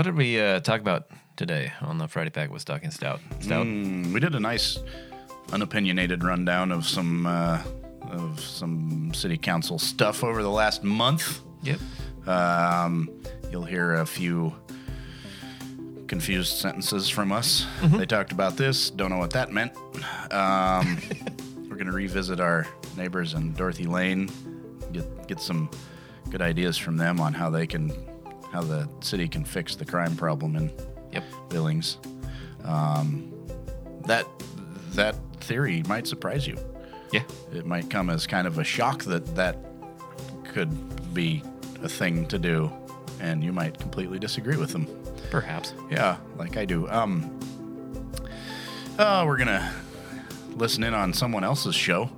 what did we talk about today on the Friday Pack with Stocky and Stout? We did a nice unopinionated rundown of some city council stuff over the last month. Yep. You'll hear a few confused sentences from us. Mm-hmm. They talked about this. Don't know what that meant. We're going to revisit our neighbors in Dorothy Lane, get some good ideas from them on how the city can fix the crime problem in Billings. That theory might surprise you. Yeah. It might come as kind of a shock that could be a thing to do, and you might completely disagree with them. Perhaps. Yeah, like I do. We're going to listen in on someone else's show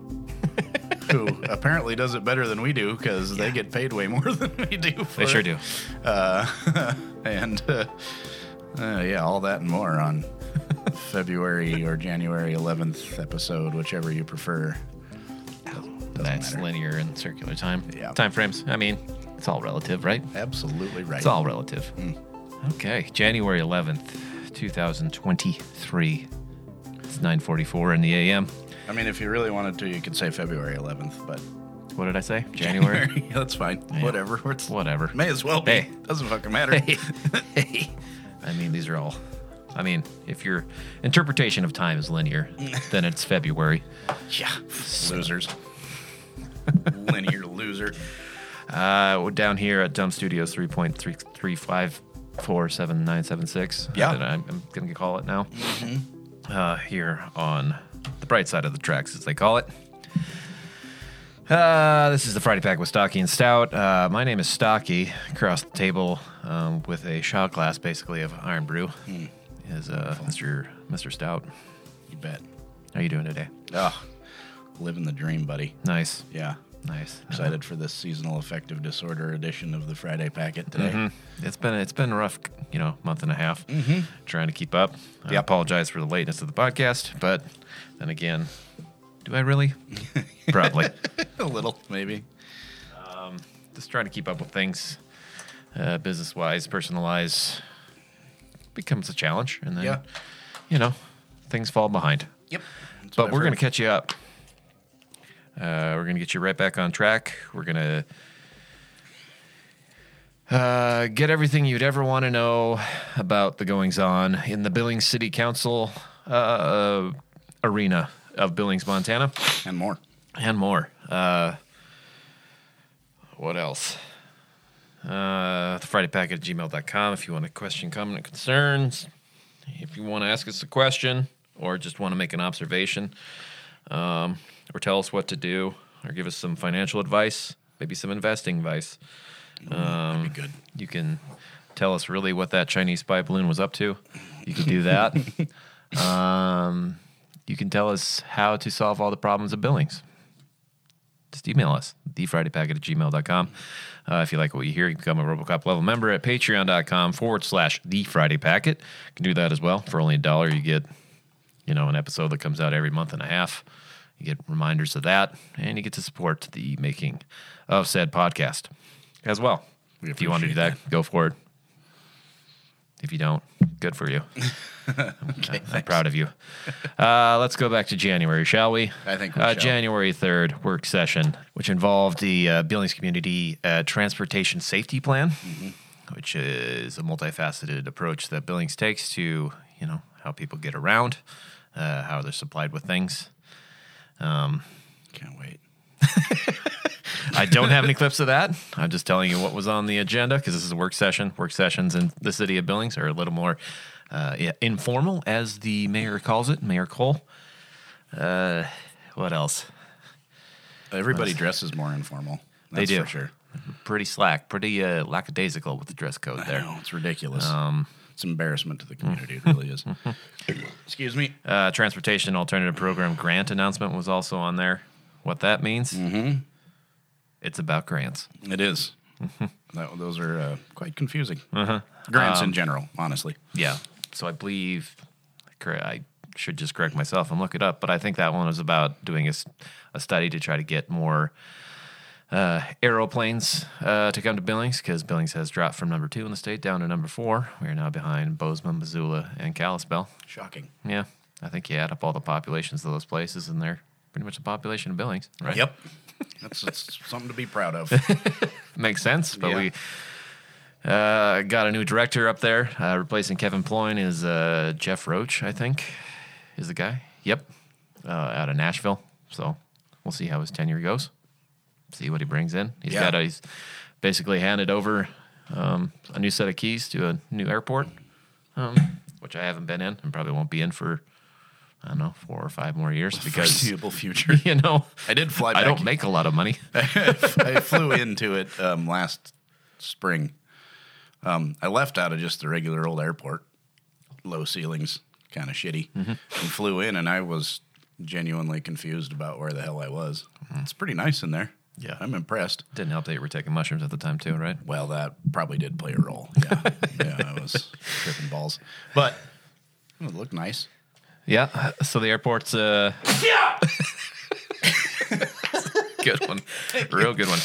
who apparently does it better than we do because they get paid way more than we do. They sure do. All that and more on February or January 11th episode, whichever you prefer. That's matter. Linear and circular time. Yeah. Time frames. I mean, it's all relative, right? Absolutely right. It's all relative. Mm. Okay. January 11th, 2023. It's 9:44 in the a.m. I mean, if you really wanted to, you could say February 11th, but... What did I say? January? Yeah, that's fine. Yeah. Whatever. It's whatever. May as well be. Hey. Doesn't fucking matter. Hey. I mean, these are all... I mean, if your interpretation of time is linear, then it's February. Yeah. Losers. Linear loser. We're down here at Dump Studios 3.3354797.6. Yeah. I'm going to call it now. Mm-hmm. Here on the bright side of the tracks, as they call it. This is the Friday Pack with Stocky and Stout. My name is Stocky. Across the table with a shot glass, basically, of Iron Brew is Mr. Stout. You bet. How are you doing today? Oh, living the dream, buddy. Nice. Yeah. Nice. Excited for this Seasonal Affective Disorder edition of the Friday Packet today. Mm-hmm. It's been a rough, month and a half trying to keep up. I apologize for the lateness of the podcast, but then again... Do I really? Probably. A little, maybe. Just trying to keep up with things business-wise, personal-wise. Becomes a challenge. And then, things fall behind. Yep. That's but we're going to catch you up. We're going to get you right back on track. We're going to get everything you'd ever want to know about the goings-on in the Billings City Council arena of Billings, Montana. And more. What else? thefridaypacket@gmail.com if you want a question, comment, or concerns. If you want to ask us a question or just want to make an observation or tell us what to do or give us some financial advice, maybe some investing advice. That'd be good. You can tell us really what that Chinese spy balloon was up to. You can do that. You can tell us how to solve all the problems of Billings. Just email us, thefridaypacket@gmail.com. If you like what you hear, you can become a RoboCop level member at patreon.com/thefridaypacket. You can do that as well. For only $1, you get, an episode that comes out every month and a half. You get reminders of that, and you get to support the making of said podcast as well. We if you want to do that, go for it. If you don't, good for you. Okay, I'm proud of you. Let's go back to January, shall we? I think we shall. January 3rd work session, which involved the Billings Community Transportation Safety Plan, which is a multifaceted approach that Billings takes to, how people get around, how they're supplied with things. Can't wait. I don't have any clips of that. I'm just telling you what was on the agenda because this is a work session. Work sessions in the city of Billings are a little more informal, as the mayor calls it, Mayor Cole. What else? Everybody dresses more informal. That's they do. For sure. Pretty slack, pretty lackadaisical with the dress code there. I know, it's ridiculous. It's an embarrassment to the community. It really is. Excuse me. Transportation Alternative Program grant announcement was also on there. What that means? Mm-hmm. It's about grants. It is. Those are quite confusing. Uh-huh. Grants in general, honestly. Yeah. So I believe, I should just correct myself and look it up, but I think that one was about doing a study to try to get more aeroplanes to come to Billings, because Billings has dropped from number 2 in the state down to number 4. We are now behind Bozeman, Missoula, and Kalispell. Shocking. Yeah. I think you add up all the populations of those places, and they're pretty much the population of Billings, right? Yep. That's something to be proud of. Makes sense, but yeah. We got a new director up there. Replacing Kevin Ploin is Jeff Roach, I think, is the guy. Yep. Out of Nashville. So we'll see how his tenure goes. See what he brings in. He's got he's basically handed over a new set of keys to a new airport, which I haven't been in and probably won't be in for, I don't know, 4 or 5 more years, because foreseeable future. You know, I did fly back. I don't make a lot of money. I flew into it last spring. I left out of just the regular old airport, low ceilings, kind of shitty, and flew in, and I was genuinely confused about where the hell I was. It's pretty nice in there. Yeah, I'm impressed. Didn't help that you were taking mushrooms at the time too, right? Well, that probably did play a role. Yeah, I was tripping balls, but it looked nice. Yeah, so the airport's good one, real good one.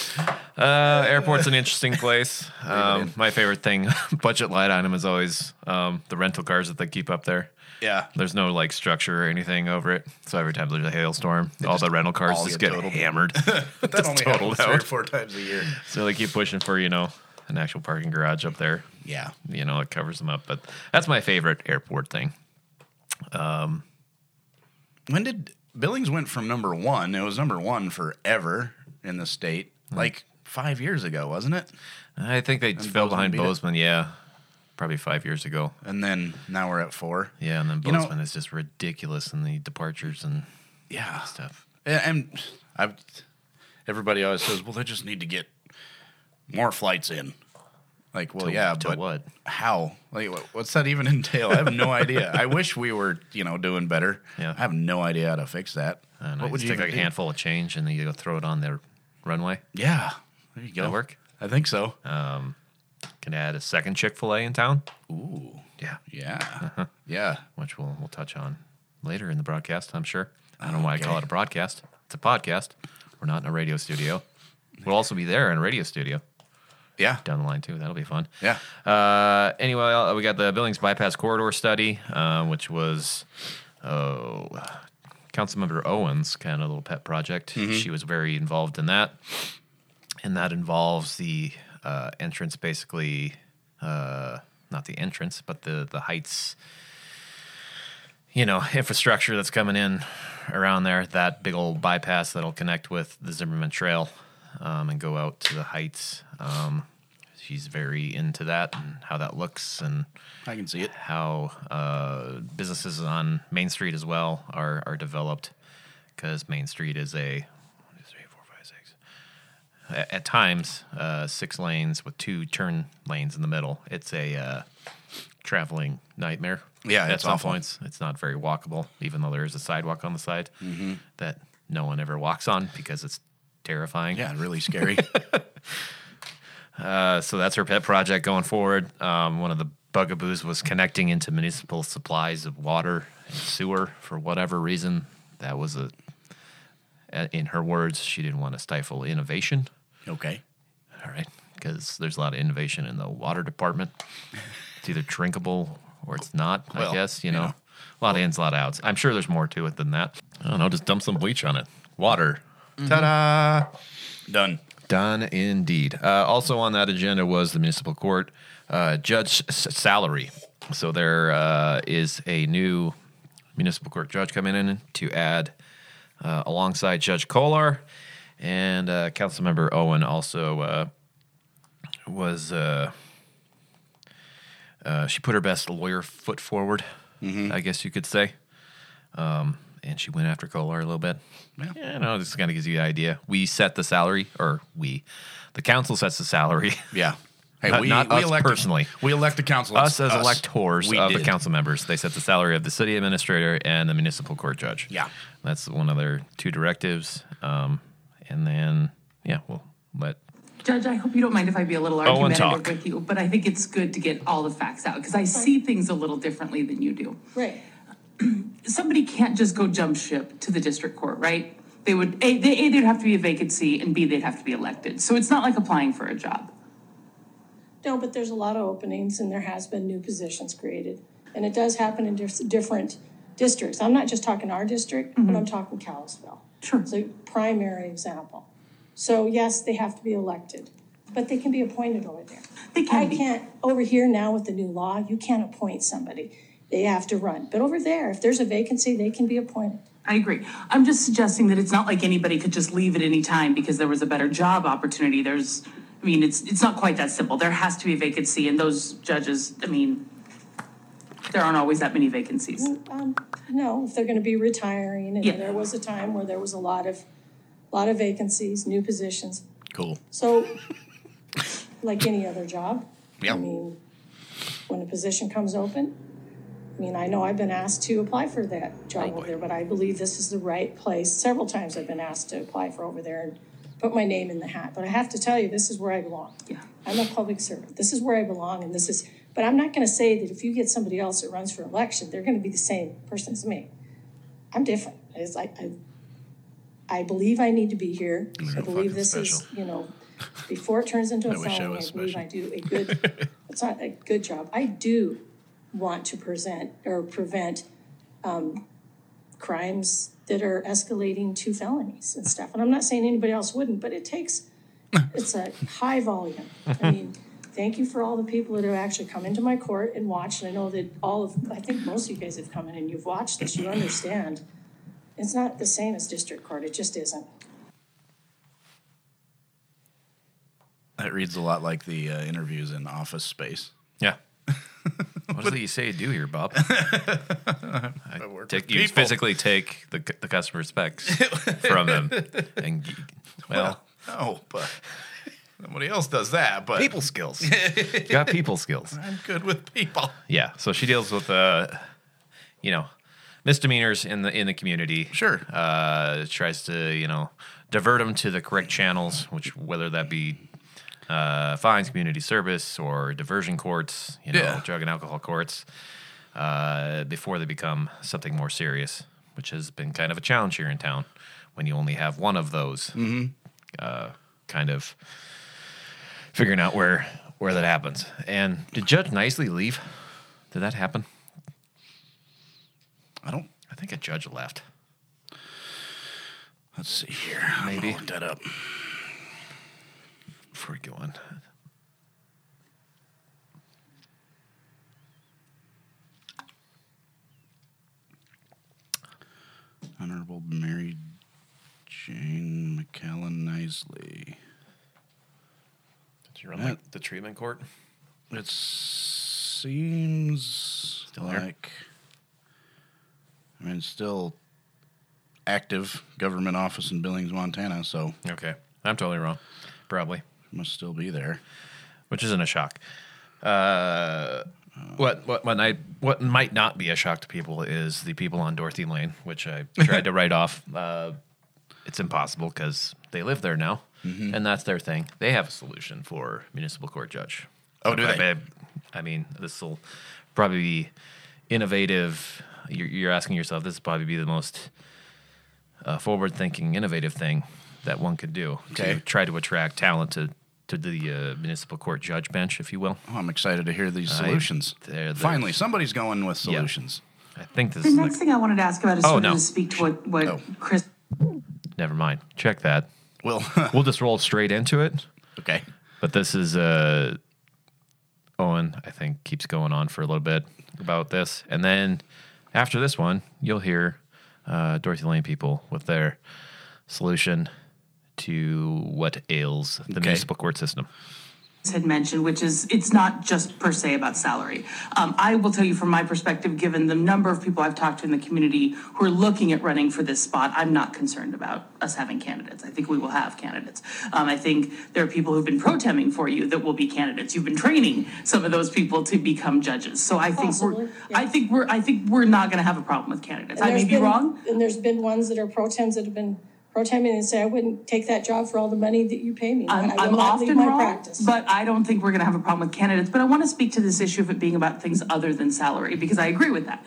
Airport's an interesting place. My favorite thing, budget line item, is always the rental cars that they keep up there. Yeah, there's no like structure or anything over it. So every time there's a hailstorm, all the rental cars just get hammered. That only happens 3 or 4 times a year. So they keep pushing for an actual parking garage up there. Yeah, it covers them up. But that's my favorite airport thing. When did Billings went from number 1? It was number 1 forever in the state, like 5 years ago, wasn't it? I think they fell behind Bozeman. Yeah. Probably 5 years ago. And then now we're at 4. Yeah, and then Bozeman is just ridiculous in the departures and stuff. And everybody always says, well, they just need to get more flights in. Like, well, but what? How? Like, what's that even entail? I have no idea. I wish we were, doing better. Yeah. I have no idea how to fix that. I don't know. What would you take a handful of change and then you go throw it on their runway? Yeah. There you go. That work? I think so. Can add a second Chick-fil-A in town. Ooh. Yeah. Yeah. Uh-huh. Yeah. Which we'll touch on later in the broadcast, I'm sure. I don't know why I call it a broadcast. It's a podcast. We're not in a radio studio. We'll also be there in a radio studio. Yeah. Down the line, too. That'll be fun. Yeah. Anyway, we got the Billings Bypass Corridor Study, which was Councilmember Owens' kind of little pet project. Mm-hmm. She was very involved in that. And that involves the... entrance, basically, not the entrance, but the heights, infrastructure that's coming in around there, that big old bypass that'll connect with the Zimmerman Trail and go out to the heights. She's very into that and how that looks. And I can see it. How businesses on Main Street as well are developed, because Main Street is at times, 6 lanes with 2 turn lanes in the middle. It's a traveling nightmare. Yeah, at some points. It's not very walkable, even though there is a sidewalk on the side that no one ever walks on because it's terrifying. Yeah, really scary. So that's her pet project going forward. One of the bugaboos was connecting into municipal supplies of water and sewer for whatever reason. That was in her words, she didn't want to stifle innovation. Okay. All right. Because there's a lot of innovation in the water department. It's either drinkable or it's not, I guess. You know, a lot of ins, a lot of outs. I'm sure there's more to it than that. I don't know. Just dump some bleach on it. Water. Ta-da! Done. Done indeed. Also on that agenda was the municipal court judge salary. So there is a new municipal court judge coming in to add alongside Judge Kolar, and Councilmember Owen also was she put her best lawyer foot forward, I guess you could say, and she went after Kolar a little bit. Yeah, I know, this kind of gives you an idea. We set the salary, or the council sets the salary. Yeah. Hey, not us elect personally. We elect the council. Us as electors of the council members. They set the salary of the city administrator and the municipal court judge. Yeah. That's one of their 2 directives. And then, we'll let... Judge, I hope you don't mind if I be a little argumentative with you, but I think it's good to get all the facts out, because I see things a little differently than you do. Right. Somebody can't just go jump ship to the district court, right? they would, A, there'd have to be a vacancy, and B, they'd have to be elected. So it's not like applying for a job. No, but there's a lot of openings, and there has been new positions created. And it does happen in different districts. I'm not just talking our district, mm-hmm. but I'm talking Cowlesville. Sure. It's a primary example. So, yes, they have to be elected, but they can be appointed over there. They can can't, over here now with the new law, you can't appoint somebody. They have to run. But over there, if there's a vacancy, they can be appointed. I agree. I'm just suggesting that it's not like anybody could just leave at any time because there was a better job opportunity. There's, I mean, it's not quite that simple. There has to be a vacancy, and those judges, I mean, there aren't always that many vacancies. No, if they're going to be retiring, and there was a time where there was a lot of vacancies, new positions. Cool. So, like any other job, yep. I mean, when a position comes open, I mean, I know I've been asked to apply for that job over there, but I believe this is the right place. Several times I've been asked to apply for over there and put my name in the hat. But I have to tell you, this is where I belong. Yeah. I'm a public servant. This is where I belong, and this is. But I'm not going to say that if you get somebody else that runs for election, they're going to be the same person as me. I'm different. It's like I believe I need to be here. I believe this is, you know, before it turns into a felony, I believe I do a good. It's not a good job. I do want to prevent crimes that are escalating to felonies and stuff. And I'm not saying anybody else wouldn't, but it's a high volume. I mean, thank you for all the people that have actually come into my court and watched. And I know that I think most of you guys have come in and you've watched this. You understand. It's not the same as district court. It just isn't. That reads a lot like the interviews in Office Space. Yeah. What does he say do here, Bob? You physically take the customer specs from them. And no, but nobody else does that. But people skills. You got people skills. I'm good with people. Yeah, so she deals with, misdemeanors in the community. Sure. Tries to, divert them to the correct channels, which whether that be fines, community service, or diversion courts, drug and alcohol courts, before they become something more serious, which has been kind of a challenge here in town when you only have one of those. Mm-hmm. Kind of figuring out where that happens. And did Judge Nicely leave? Did that happen? I think a judge left. Let's see here. Maybe. I'm gonna look that up. Before we go on. Honorable Mary Jane McCallan Nicely. Did you run the treatment court? It seems it's still active government office in Billings, Montana, so. Okay. I'm totally wrong. Probably. Must still be there, which isn't a shock. What might not be a shock to people is the people on Dorothy Lane, which I tried to write off. It's impossible because they live there now, mm-hmm. and that's their thing. They have a solution for municipal court judge. Oh, do they? I mean, this will probably be innovative. You're asking yourself, this will probably be the most forward-thinking, innovative thing that one could do to try to attract talent to the municipal court judge bench, if you will. Oh, I'm excited to hear these solutions. Finally, somebody's going with solutions. Yeah. I think this is the next thing I wanted to ask about is to speak to what Chris. Never mind. Check that. We'll just roll straight into it. Okay. But this is Owen, I think, keeps going on for a little bit about this. And then after this one, you'll hear Dorothy Lane people with their solution to what ails the municipal court system. Had mentioned, which is it's not just per se about salary. I will tell you from my perspective, given the number of people I've talked to in the community who are looking at running for this spot, I'm not concerned about us having candidates. I think we will have candidates. I think there are people who've been pro temming for you that will be candidates. You've been training some of those people to become judges. So I think we're not going to have a problem with candidates. I may be wrong. And there's been ones that are pro tems that have been pro-timing and say, I wouldn't take that job for all the money that you pay me. I'm often wrong, practice. But I don't think we're going to have a problem with candidates. But I want to speak to this issue of it being about things other than salary, because I agree with that.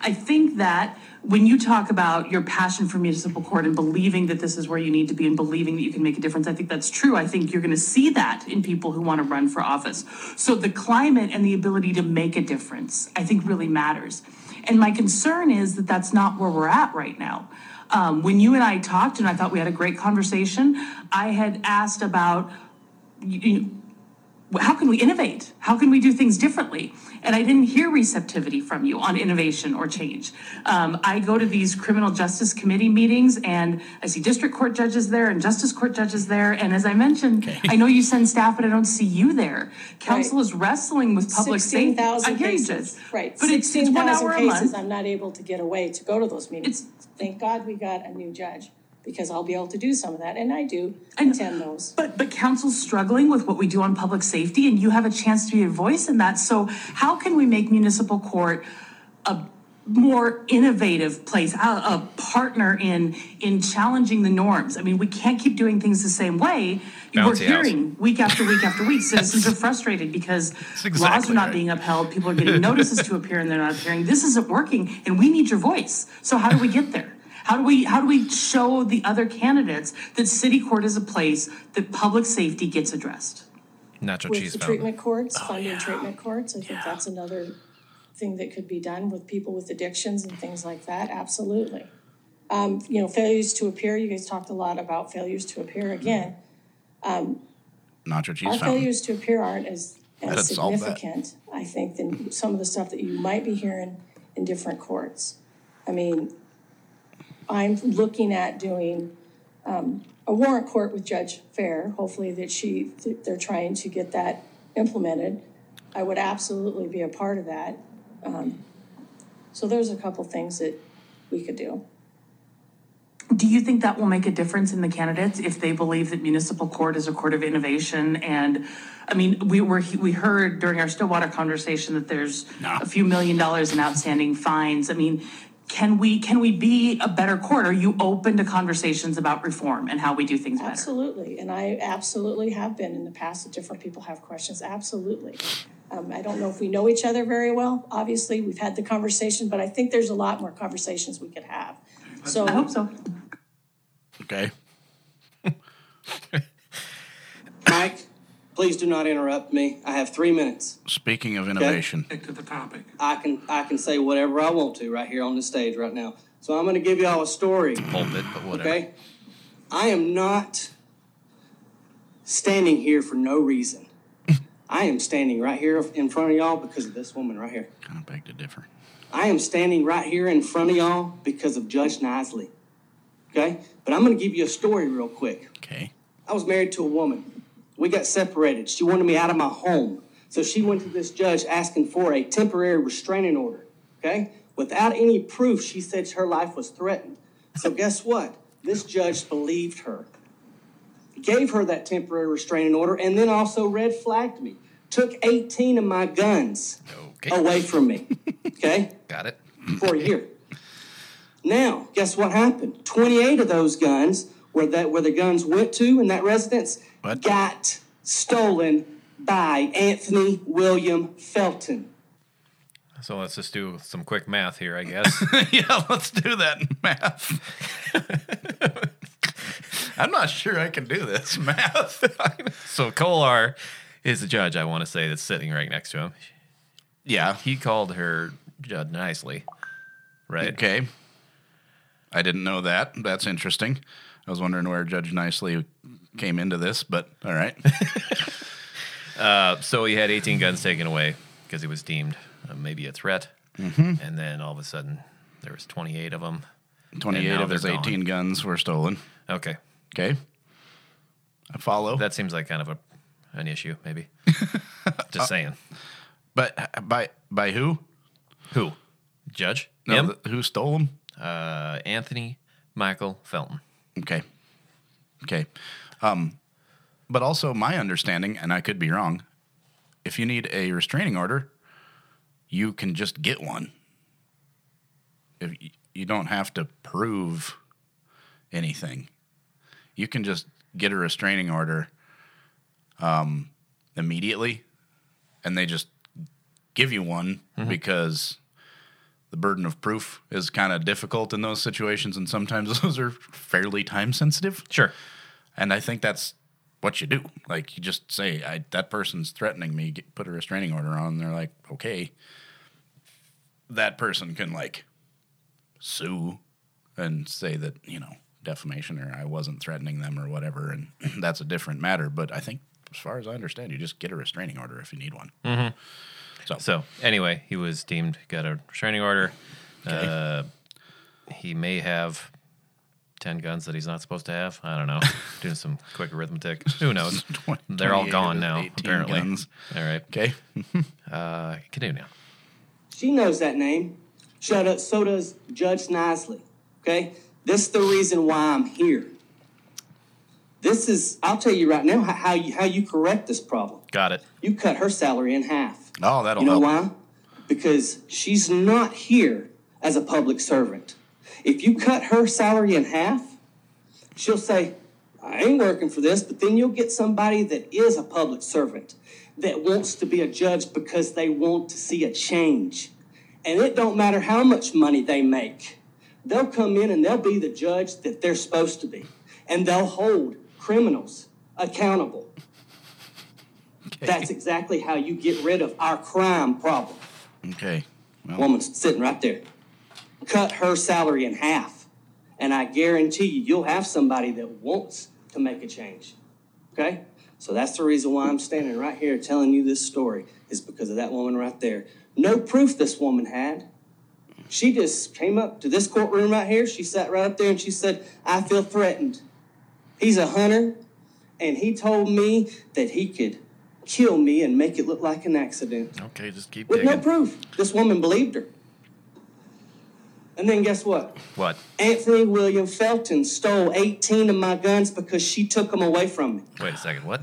I think that when you talk about your passion for municipal court and believing that this is where you need to be and believing that you can make a difference, I think that's true. I think you're going to see that in people who want to run for office. So the climate and the ability to make a difference, I think, really matters. And my concern is that that's not where we're at right now. When you and I talked, and I thought we had a great conversation, I had asked about, how can we innovate? How can we do things differently? And I didn't hear receptivity from you on innovation or change. I go to these criminal justice committee meetings and I see district court judges there and justice court judges there. And as I mentioned, okay, I know you send staff, but I don't see you there. Council right. is wrestling with public safety. I hear you, Judge. Right. But 16, it's 1 hour cases a month. I'm not able to get away to go to those meetings. Thank God we got a new judge, because I'll be able to do some of that, and I do attend those. But council's struggling with what we do on public safety, and you have a chance to be a voice in that. So how can we make municipal court a more innovative place, a partner in challenging the norms? I mean, we can't keep doing things the same way. Bouncy We're hearing house. Week after week after week, citizens are frustrated because laws are not right. being upheld, people are getting notices to appear and they're not appearing. This isn't working, and we need your voice. So how do we get there? How do we show the other candidates that city court is a place that public safety gets addressed? Natural with cheese the treatment courts, funding treatment courts. I think that's another thing that could be done with people with addictions and things like that. Absolutely. Failures to appear. You guys talked a lot about failures to appear again. Natural cheese. Our failures to appear aren't as significant, I think, than some of the stuff that you might be hearing in different courts. I mean, I'm looking at doing a warrant court with Judge Fair. Hopefully that they're trying to get that implemented. I would absolutely be a part of that. So there's a couple things that we could do. Do you think that will make a difference in the candidates if they believe that municipal court is a court of innovation? And I mean, we heard during our Stillwater conversation that there's a few $1 million in outstanding fines. I mean, Can we be a better court? Are you open to conversations about reform and how we do things better? Absolutely. And I absolutely have been in the past that different people have questions. Absolutely. I don't know if we know each other very well. Obviously, we've had the conversation, but I think there's a lot more conversations we could have. So I hope so. Okay. Mike, please do not interrupt me. I have 3 minutes. Speaking of innovation. Okay? Stick to the topic. I can say whatever I want to right here on the stage right now. So I'm going to give you all a story. It's a pulpit, but whatever. Okay? I am not standing here for no reason. I am standing right here in front of y'all because of this woman right here. Kind of beg to differ. I am standing right here in front of y'all because of Judge Nicely. Okay? But I'm going to give you a story real quick. Okay. I was married to a woman. We got separated. She wanted me out of my home. So she went to this judge asking for a temporary restraining order, okay? Without any proof, she said her life was threatened. So guess what? This judge believed her, gave her that temporary restraining order, and then also red flagged me, took 18 of my guns away from me, okay? Got it. For a year. Now, guess what happened? 28 of those guns where the guns went to in that residence got stolen by Anthony William Felton. So let's just do some quick math here, I guess. Yeah, let's do that math. I'm not sure I can do this math. So Kolar is the judge, I want to say, that's sitting right next to him. Yeah. He called her Judge Nicely, right? Okay. I didn't know that. That's interesting. I was wondering where Judge Nicely came into this, but all right. So he had 18 guns taken away because he was deemed maybe a threat. Mm-hmm. And then all of a sudden, there was 28 of them. 28 of his 18 guns were stolen. Okay. Okay. I follow. That seems like kind of an issue, maybe. Just saying. But by who? Who? Judge? No, him? Who stole them? Anthony Michael Felton. Okay. Okay. But also my understanding, and I could be wrong, if you need a restraining order, you can just get one. If you don't have to prove anything. You can just get a restraining order immediately, and they just give you one because the burden of proof is kind of difficult in those situations, and sometimes those are fairly time sensitive. Sure. And I think that's what you do. Like, you just say, that person's threatening me, put a restraining order on, and they're like, okay. That person can, like, sue and say that, you know, defamation or I wasn't threatening them or whatever, and that's a different matter. But I think, as far as I understand, you just get a restraining order if you need one. Mm-hmm. So anyway, he was deemed, got a restraining order. Okay. He may have 10 guns that he's not supposed to have. I don't know. Doing some quick arithmetic. Who knows? They're all gone now, apparently. Guns. All right. Okay. Continue now. She knows that name. Shut up. So does Judge Nicely. Okay? This is the reason why I'm here. This is, I'll tell you right now how you correct this problem. Got it. You cut her salary in half. Oh, that'll help. You know why? Because she's not here as a public servant. If you cut her salary in half, she'll say, I ain't working for this, but then you'll get somebody that is a public servant that wants to be a judge because they want to see a change. And it don't matter how much money they make. They'll come in and they'll be the judge that they're supposed to be. And they'll hold criminals accountable. Okay. That's exactly how you get rid of our crime problem. Okay. Well. Woman's sitting right there. Cut her salary in half. And I guarantee you, you'll have somebody that wants to make a change. Okay? So that's the reason why I'm standing right here telling you this story, is because of that woman right there. No proof this woman had. She just came up to this courtroom right here. She sat right up there and she said, I feel threatened. He's a hunter, and he told me that he could kill me and make it look like an accident. Okay, just keep digging. With no proof. This woman believed her. And then guess what? What? Anthony William Felton stole 18 of my guns because she took them away from me. Wait a second, what?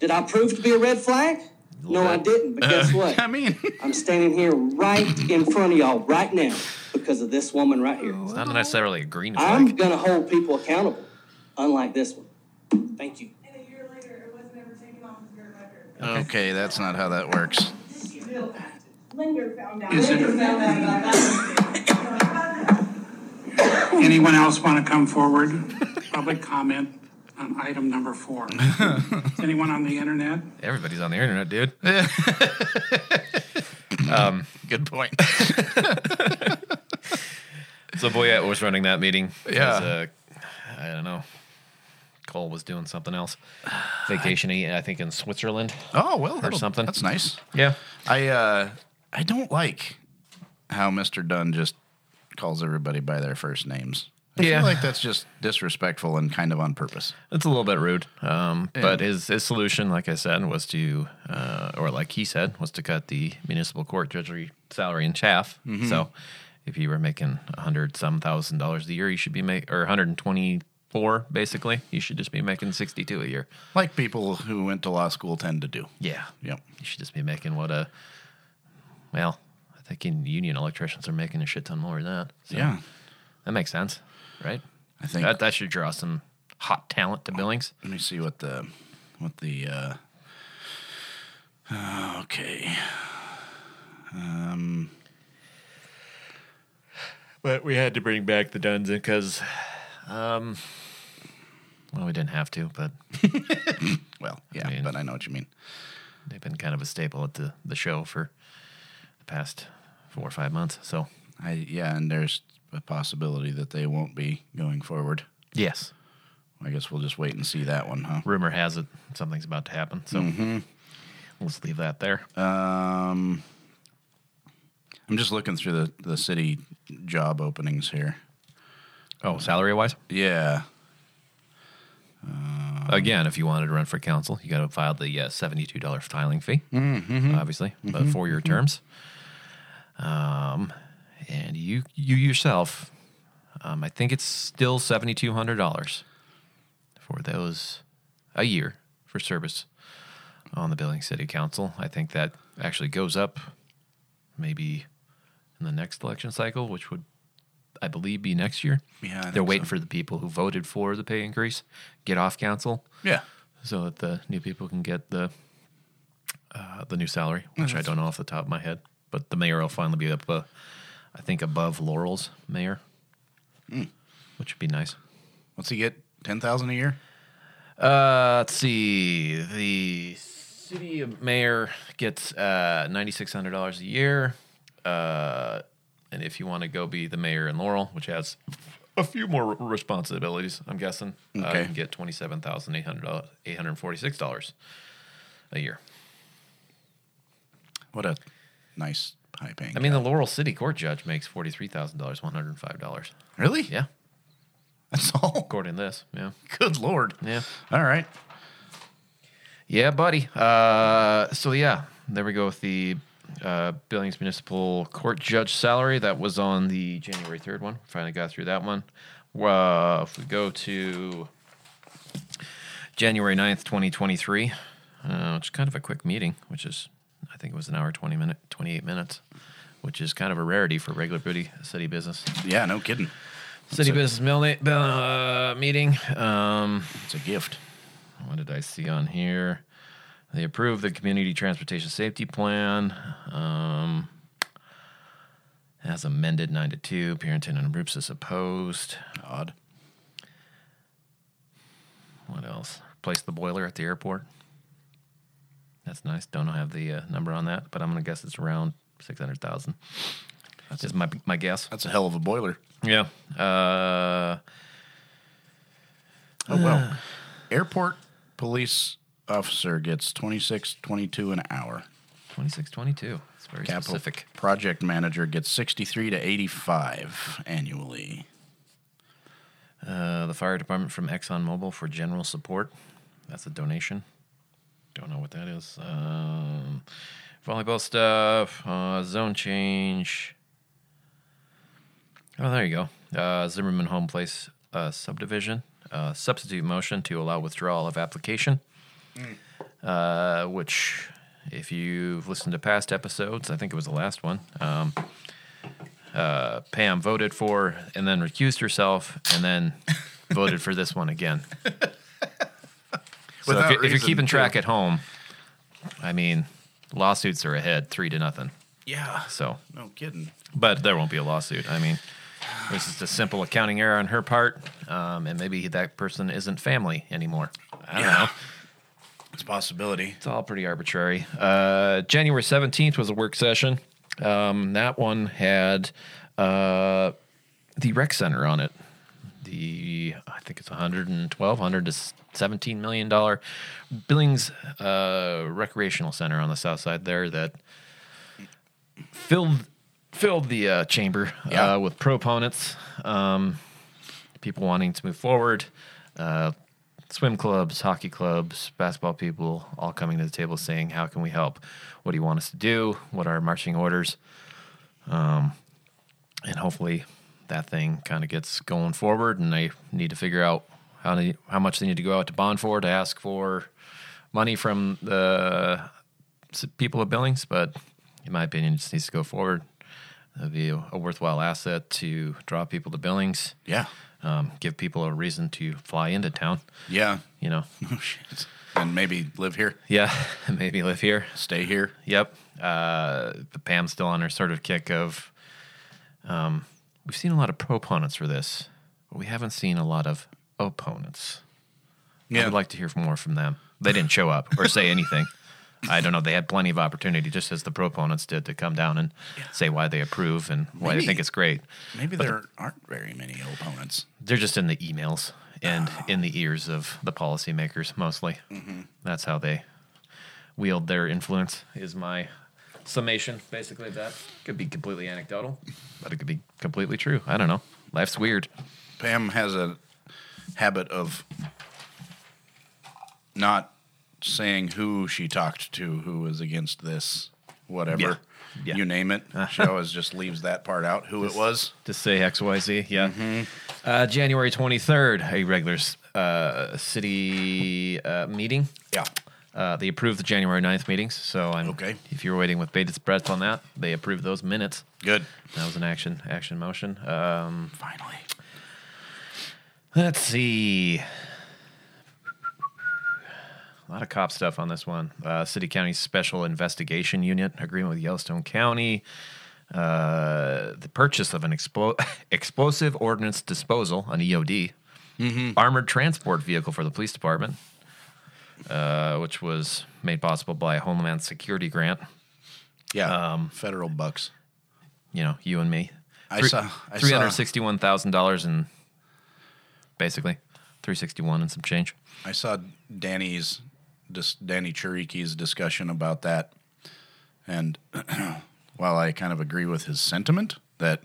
Did I prove to be a red flag? No, I didn't, but guess what? I mean, I'm standing here right in front of y'all right now because of this woman right here. It's not necessarily a green flag. I'm going to hold people accountable, unlike this one. Thank you. And a year later, it wasn't ever taken off of your record. Okay, that's not how that works. Linder found out. About that. Anyone else want to come forward? Public comment on item number 4. Is anyone on the internet? Everybody's on the internet, dude. Good point. So Boyette was running that meeting. Yeah. I don't know. Cole was doing something else. Vacationing, I think, in Switzerland. Oh, well. Or something. That's nice. Yeah. I don't like how Mr. Dunn just calls everybody by their first names. I feel like that's just disrespectful and kind of on purpose. It's a little bit rude. But his solution, like I said, was to, or like he said, was to cut the municipal court judgery salary in half. Mm-hmm. So if you were making $100,000 a year, you should be making, or 124 basically, you should just be making 62 a year. Like people who went to law school tend to do. Yeah. Yep. You should just be making well, I think union electricians are making a shit ton more than that. So yeah. That makes sense, right? I think that should draw some hot talent to Billings. Let me see what the okay. But we had to bring back the Duns because well, we didn't have to, but well, yeah, I mean, but I know what you mean. They've been kind of a staple at the show for past 4 or 5 months, so and there's a possibility that they won't be going forward. Yes, I guess we'll just wait and see that one, huh? Rumor has it something's about to happen, so let's leave that there. I'm just looking through the city job openings here. Oh, salary wise, yeah. Again, if you wanted to run for council, you got to file the $72 filing fee, obviously, but 4-year terms. And you yourself, I think it's still $7,200 for those a year for service on the Billings City Council. I think that actually goes up maybe in the next election cycle, which would, I believe, be next year. Yeah, they're waiting for the people who voted for the pay increase get off council. Yeah, so that the new people can get the new salary, which I don't know off the top of my head. But the mayor will finally be up I think above Laurel's mayor, which would be nice. What's he get? $10,000 a year? Let's see. The city mayor gets $9,600 a year. And if you want to go be the mayor in Laurel, which has a few more responsibilities, I'm guessing, you can get $27,846 a year. What a nice high paying. I mean, the Laurel City Court judge makes $43,105. Really? Yeah. That's all? According to this, yeah. Good Lord. Yeah. All right. Yeah, buddy. So, yeah, there we go with the Billings Municipal Court judge salary. That was on the January 3rd one. Finally got through that one. If we go to January 9th, 2023, which is kind of a quick meeting, which is, I think it was an hour, 28 minutes, which is kind of a rarity for regular booty city business. Yeah, no kidding. City business meeting. It's a gift. What did I see on here? They approved the Community Transportation Safety Plan as amended 9-2. Pierrington and Rupsis opposed. Odd. What else? Replace the boiler at the airport. That's nice. Don't have the number on that, but I'm going to guess it's around $600,000. That's just my guess. That's a hell of a boiler. Yeah. Airport police officer gets $26.22 an hour. $26.22. It's very specific. Project manager gets $63 to $85 annually. The fire department from ExxonMobil for general support. That's a donation. Don't know what that is. Volleyball stuff. Zone change. Oh, there you go. Zimmerman Home Place subdivision. Substitute motion to allow withdrawal of application, which, if you've listened to past episodes, I think it was the last one, Pam voted for and then recused herself and then voted for this one again. So if you're keeping track at home, I mean, lawsuits are ahead 3-0. Yeah. So no kidding. But there won't be a lawsuit. I mean, this is a simple accounting error on her part, and maybe that person isn't family anymore. I don't know. It's a possibility. It's all pretty arbitrary. January 17th was a work session. That one had the rec center on it. I think it's $117 million Billings recreational center on the south side there that filled the chamber with proponents, people wanting to move forward, swim clubs, hockey clubs, basketball people, all coming to the table saying, how can we help? What do you want us to do? What are our marching orders? And hopefully that thing kind of gets going forward, and they need to figure out how much they need to go out to bond for, to ask for money from the people of Billings, but in my opinion, it just needs to go forward. It'd be a worthwhile asset to draw people to Billings. Yeah. Give people a reason to fly into town. Yeah. You know. And maybe live here. Yeah. Maybe live here. Stay here. Yep. Pam's still on her sort of kick of, we've seen a lot of proponents for this, but we haven't seen a lot of opponents. Yeah. I would like to hear more from them. They didn't show up or say anything. I don't know. They had plenty of opportunity, just as the proponents did, to come down and say why they approve and why they think it's great. Maybe but there aren't very many opponents. They're just in the emails and in the ears of the policymakers, mostly. Mm-hmm. That's how they wield their influence, is my summation, basically, of that. Could be completely anecdotal, but it could be completely true. I don't know. Life's weird. Pam has a habit of not saying who she talked to, who was against this, whatever. Yeah. You name it. She always just leaves that part out, who it was. To say XYZ, yeah. Mm-hmm. January 23rd, a regular city meeting. Yeah. They approved the January 9th meetings, so if you're waiting with bated breath on that, they approved those minutes. Good. That was an action motion. Finally. Let's see. A lot of cop stuff on this one. City County Special Investigation Unit agreement with Yellowstone County. the purchase of an explosive ordnance disposal, an EOD, armored transport vehicle for the police department, which was made possible by a Homeland Security grant. Yeah, federal bucks. You know, you and me. I saw $361,000 in basically $361 and some change. I saw Danny Chiriki's discussion about that, and while I kind of agree with his sentiment that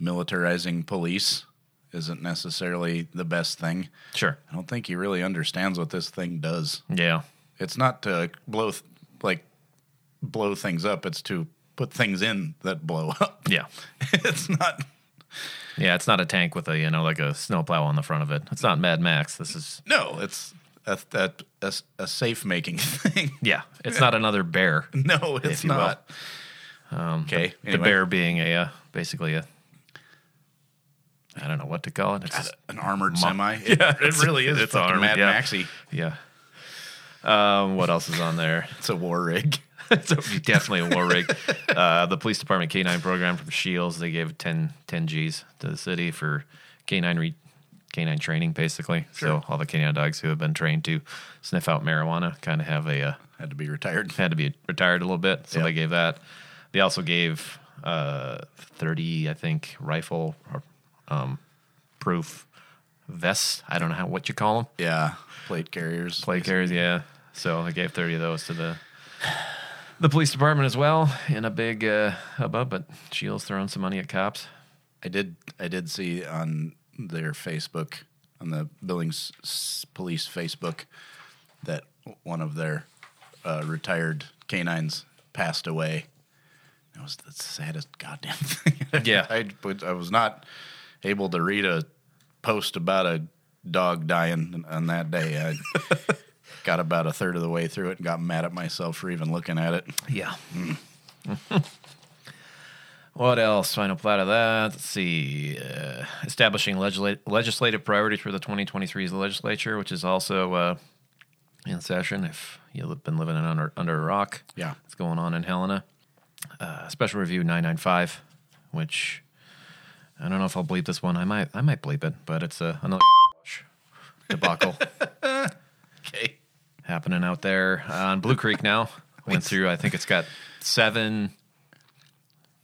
militarizing police isn't necessarily the best thing, sure, I don't think he really understands what this thing does. Yeah, it's not to blow things up; it's to put things in that blow up. Yeah, it's not. Yeah, it's not a tank with a like a snowplow on the front of it. It's not Mad Max. This is no. It's a safe making thing. Yeah, it's not another bear. No, it's not. Okay, the bear being basically a I don't know what to call it. It's an armored semi. Yeah, it really is. It's armored. Mad Maxi. Yeah. What else is on there? It's a war rig. It's definitely a war rig. The police department K-9 program from Shields, they gave 10 Gs to the city for K-9 training, basically. Sure. So all the K-9 dogs who have been trained to sniff out marijuana kind of have a... Had to be retired a little bit, so they gave that. They also gave 30, I think, rifle or proof vests. I don't know what you call them. Yeah, plate carriers, yeah. So they gave 30 of those to the police department as well in a big hubbub, but Shields throwing some money at cops. I did see on their Facebook, on the Billings Police Facebook, that one of their retired canines passed away. That was the saddest goddamn thing. Yeah. I was not able to read a post about a dog dying on that day. I got about a third of the way through it and got mad at myself for even looking at it. Yeah. What else? Final plot of that. Let's see. Establishing legislative priorities for the 2023 legislature, which is also in session. If you've been living under a rock, yeah, it's going on in Helena. Special Review 995, which I don't know if I'll bleep this one. I might bleep it, but it's another debacle. Okay. Happening out there on Blue Creek now. Went through, I think it's got seven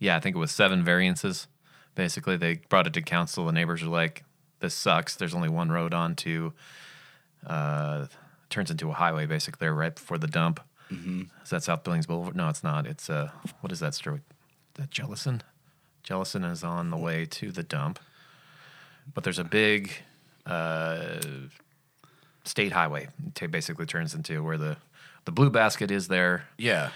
variances. Basically, they brought it to council. The neighbors are like, this sucks. There's only one road on to, turns into a highway, basically, there right before the dump. Mm-hmm. Is that South Billings Boulevard? No, it's not. It's, what is that street? That Jellison? Jellison is on the way to the dump. But there's a big state highway. It basically turns into where the Blue Basket is there. Yeah.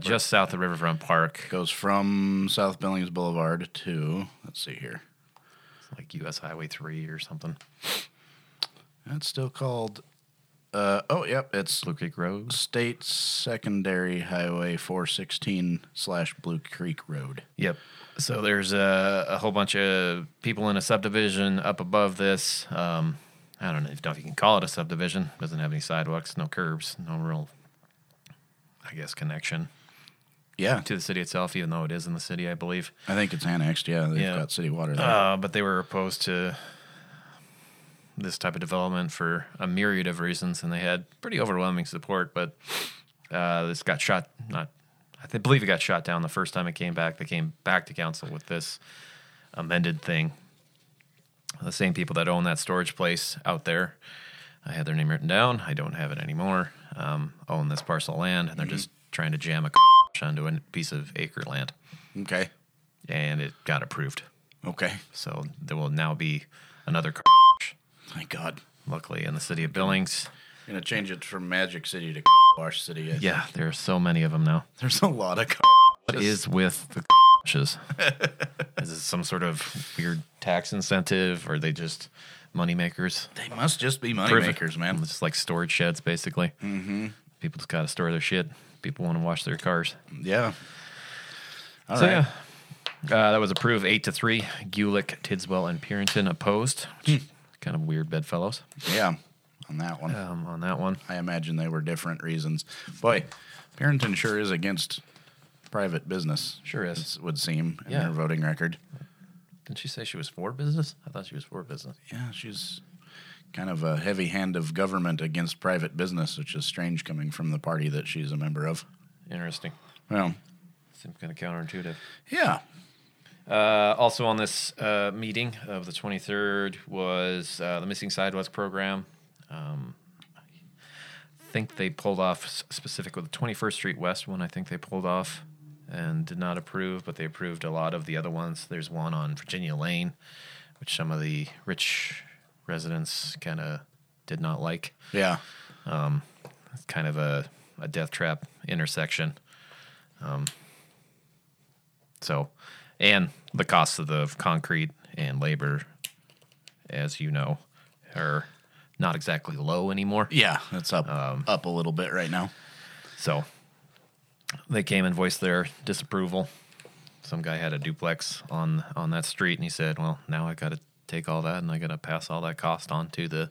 Just south of Riverfront Park. Goes from South Billings Boulevard to, let's see here. It's like U.S. Highway 3 or something. That's still called... it's Blue Creek Road. State Secondary Highway 416 / Blue Creek Road. Yep. So there's a whole bunch of people in a subdivision up above this. I don't know if you can call it a subdivision. Doesn't have any sidewalks, no curbs, no real, I guess, connection. Yeah. To the city itself, even though it is in the city, I believe. I think it's annexed, yeah. They've got city water there. But they were opposed to this type of development for a myriad of reasons, and they had pretty overwhelming support, but this got shot, I believe it got shot down the first time it came back. They came back to council with this amended thing. The same people that own that storage place out there, I had their name written down, I don't have it anymore, own this parcel of land, and they're just trying to jam a onto a piece of acre land. Okay. And it got approved. Okay. So there will now be another my God. Luckily, in the city of Billings. I'm going to change it from Magic City to Wash City. Yeah, there are so many of them now. There's a lot of What is with the washes? Is it some sort of weird tax incentive, or are they just moneymakers? They must just be moneymakers, man. It's just like storage sheds, basically. Mm-hmm. People just got to store their shit. People want to wash their cars. Yeah. All right. Yeah. That was approved 8-3. Gulick, Tidswell, and Pierrington opposed, which kind of weird bedfellows. Yeah, on that one. I imagine they were different reasons. Boy, Pierrington sure is against private business. Sure is. It would seem in her voting record. Didn't she say she was for business? I thought she was for business. Yeah, she's kind of a heavy hand of government against private business, which is strange coming from the party that she's a member of. Interesting. Well. Seems kind of counterintuitive. Yeah. Also on this meeting of the 23rd was the Missing Sidewalks program. I think they pulled off specifically the 21st Street West one. I think they pulled off and did not approve, but they approved a lot of the other ones. There's one on Virginia Lane, which some of the rich residents kind of did not like. Yeah. It's kind of a death trap intersection. And the cost of the concrete and labor, as you know, are not exactly low anymore. Yeah, it's up a little bit right now. So they came and voiced their disapproval. Some guy had a duplex on that street, and he said, well, now I got to take all that, and I got to pass all that cost on to the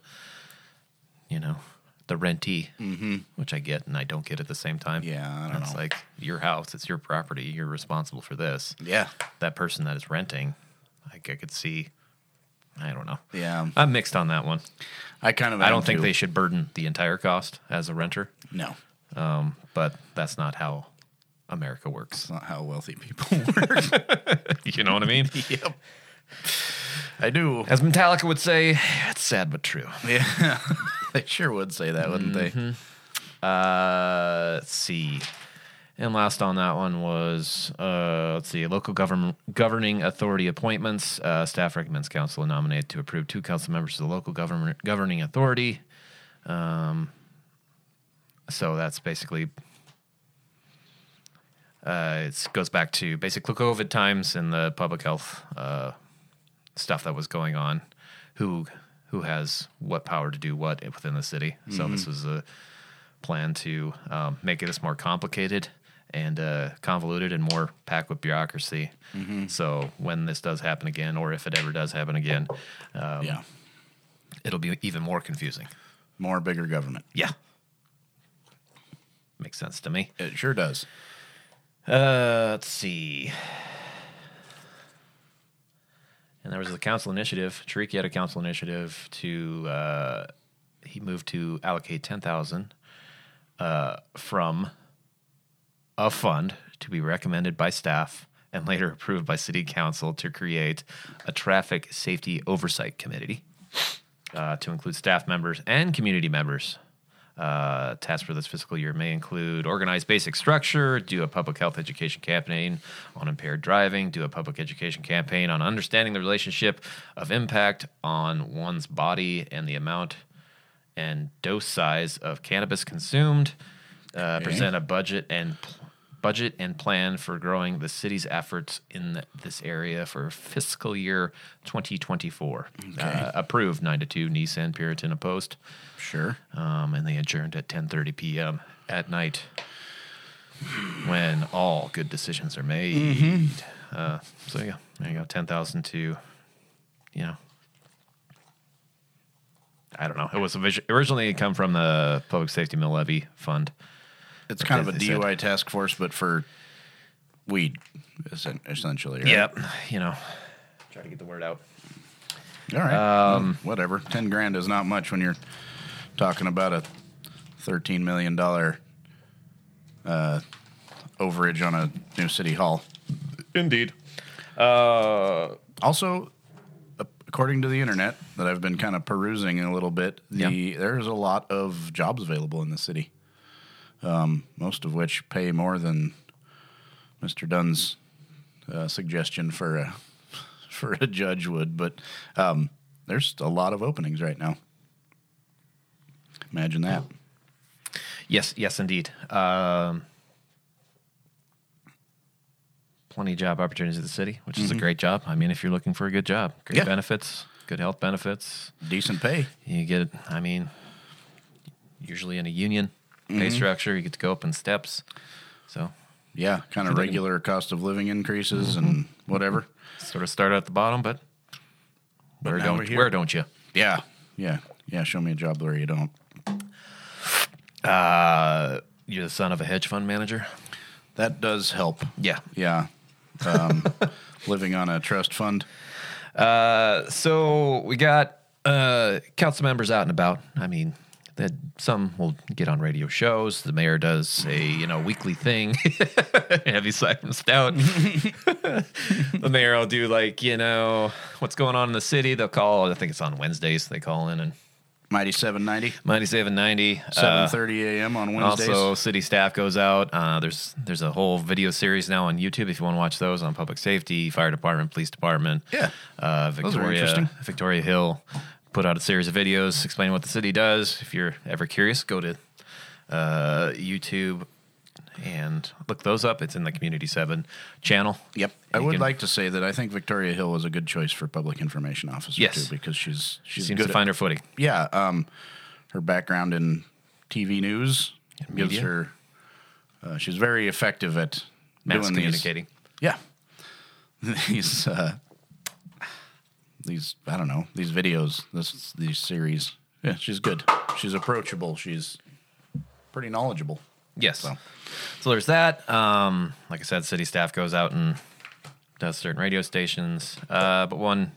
rentee, mm-hmm. which I get and I don't get at the same time. Yeah, I don't know. It's like your house, it's your property, you're responsible for this. Yeah. That person that is renting, I could see, I don't know. Yeah. I'm mixed on that one. I don't think they should burden the entire cost as a renter. No. But that's not how America works. That's not how wealthy people work. You know what I mean? Yep. I do. As Metallica would say, it's sad but true. Yeah. They sure would say that, wouldn't mm-hmm. they? Let's see. And last on that one was, local governing authority appointments. Staff recommends council nominate to approve 2 council members to the local governing authority. So that's basically, it goes back to basically COVID times and the public health stuff that was going on. Who has what power to do what within the city. Mm-hmm. So this was a plan to make this more complicated and convoluted and more packed with bureaucracy. Mm-hmm. So when this does happen again, or if it ever does happen again, it'll be even more confusing. More bigger government. Yeah. Makes sense to me. It sure does. Let's see. And there was a council initiative. Tariq had a council initiative to he moved to allocate $10,000 from a fund to be recommended by staff and later approved by city council to create a traffic safety oversight committee to include staff members and community members. Tasks for this fiscal year may include organize basic structure, do a public health education campaign on impaired driving, do a public education campaign on understanding the relationship of impact on one's body and the amount and dose size of cannabis consumed, present a budget and plan for growing the city's efforts in this area for fiscal year 2024. Okay. Approved 9-2, Nissan, Pierrington opposed. Sure. And they adjourned at 10:30 p.m. at night when all good decisions are made. Mm-hmm. So yeah, there you go. 10,000 to, I don't know. It was originally come from the Public Safety Mill Levy Fund. It's kind of a DUI task force, but for weed, essentially. Right? Yep. Try to get the word out. All right. Whatever. $10,000 is not much when you're talking about a $13 million overage on a new city hall. Indeed. Also, according to the internet that I've been kind of perusing a little bit, there's a lot of jobs available in the city, most of which pay more than Mr. Dunn's suggestion for a judge would. But there's a lot of openings right now. Imagine that. Yes, indeed. Plenty of job opportunities in the city, which is a great job. I mean, if you're looking for a good job, great benefits, good health benefits. Decent pay. You get, usually in a union pay structure, you get to go up in steps. So, yeah, kind of regular cost of living increases and whatever. Sort of start at the bottom, but where don't you? Yeah, yeah, yeah, show me a job where you don't. You're the son of a hedge fund manager? That does help. Yeah. Yeah. Living on a trust fund. So we got council members out and about. I mean, some will get on radio shows. The mayor does a weekly thing. Heavy side from Stout. The mayor will do what's going on in the city. They'll call. I think it's on Wednesdays. They call in and. Mighty 790. 7:30 a.m. on Wednesdays. Also, city staff goes out. There's a whole video series now on YouTube if you want to watch those on public safety, fire department, police department. Yeah. Victoria Hill put out a series of videos explaining what the city does. If you're ever curious, go to YouTube and look those up. It's in the Community 7 channel. Yep. I would like to say that I think Victoria Hill is a good choice for public information officer, too, because she seems good to find her footing. Yeah. Her background in TV news and gives media. Her... she's very effective at communicating. Yeah. These videos, these series. Yeah, she's good. She's approachable. She's pretty knowledgeable. Yes. So there's that. Like I said, city staff goes out and does certain radio stations. But one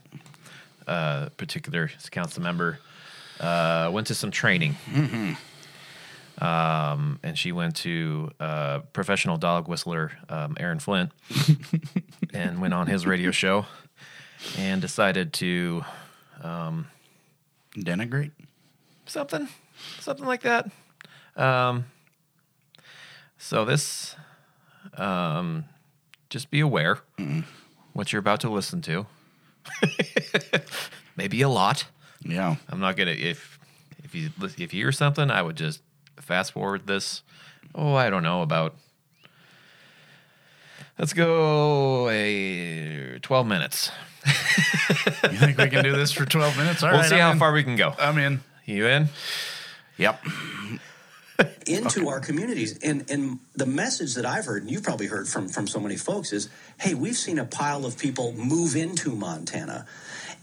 particular council member went to some training. Mm-hmm. And she went to professional dog whistler Aaron Flint and went on his radio show and decided to... denigrate? Something like that. So this, just be aware what you're about to listen to. Maybe a lot. Yeah. I'm not gonna if you hear something, I would just fast forward this. Oh, I don't know about. Let's go 12 minutes. You think we can do this for 12 minutes? All right. We'll see how far we can go. I'm in. You in? Yep. Into our communities. And the message that I've heard, and you've probably heard from so many folks, is, hey, we've seen a pile of people move into Montana.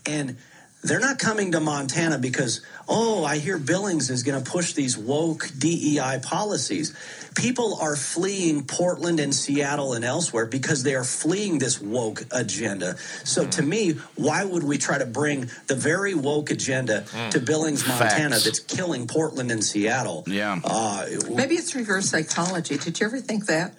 And they're not coming to Montana because, I hear Billings is going to push these woke DEI policies. People are fleeing Portland and Seattle and elsewhere because they are fleeing this woke agenda. So to me, why would we try to bring the very woke agenda to Billings, Montana, that's killing Portland and Seattle? Yeah. Maybe it's reverse psychology. Did you ever think that?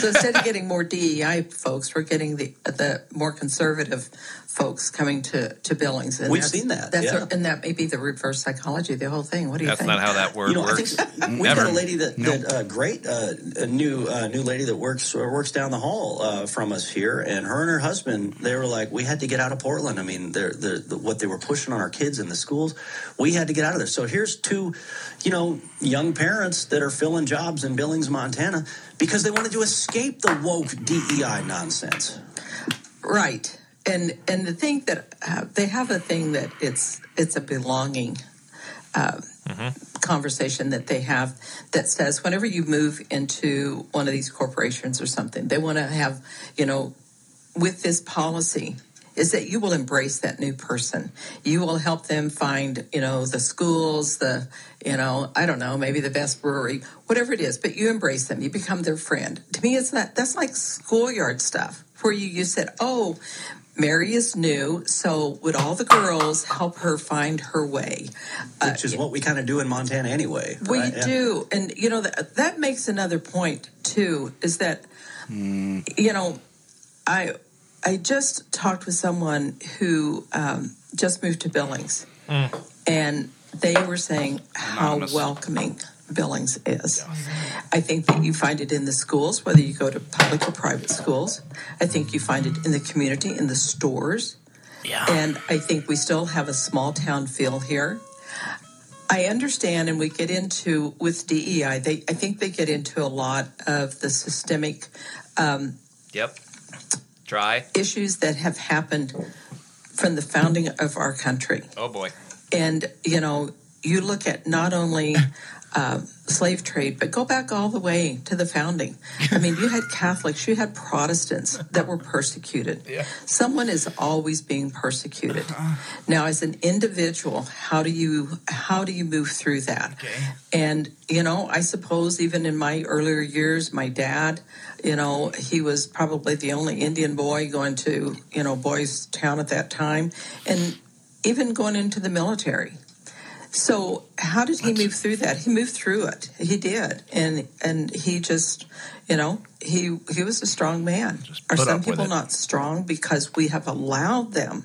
So instead of getting more DEI folks, we're getting the more conservative folks coming to Billings. And we've seen that. And that may be the reverse psychology, the whole thing. What do you think? That's not how that word works. We've got a lady new lady that works down the hall from us here, and her husband, they were like, we had to get out of Portland. I mean, what they were pushing on our kids in the schools, we had to get out of there. So here's two, young parents that are filling jobs in Billings, Montana, because they wanted to escape the woke DEI nonsense. Right. And the thing that they have a thing that it's a belonging conversation that they have that says whenever you move into one of these corporations or something, they want to have, with this policy is that you will embrace that new person. You will help them find, the schools, maybe the best brewery, whatever it is, but you embrace them. You become their friend. To me, that's like schoolyard stuff where you said, Mary is new, so would all the girls help her find her way? Which is what we kind of do in Montana anyway. Right? We do. And, that makes another point, too, is that, I just talked with someone who just moved to Billings, and they were saying how welcoming Billings is. I think that you find it in the schools, whether you go to public or private schools. I think you find it in the community, in the stores. Yeah. And I think we still have a small town feel here. I understand, and we get into, with DEI, I think they get into a lot of the systemic issues that have happened from the founding of our country. Oh, boy. And, you look at not only slave trade, but go back all the way to the founding. I mean, you had Catholics, you had Protestants that were persecuted. Yeah. Someone is always being persecuted. Now, as an individual, how do you move through that? Okay. And, you know, I suppose even in my earlier years, my dad, you know, he was probably the only Indian boy going to, you know, Boys Town at that time, and even going into the military. So how did he move through that? He moved through it. He did. And he just, you know, he was a strong man. Are some people not strong because we have allowed them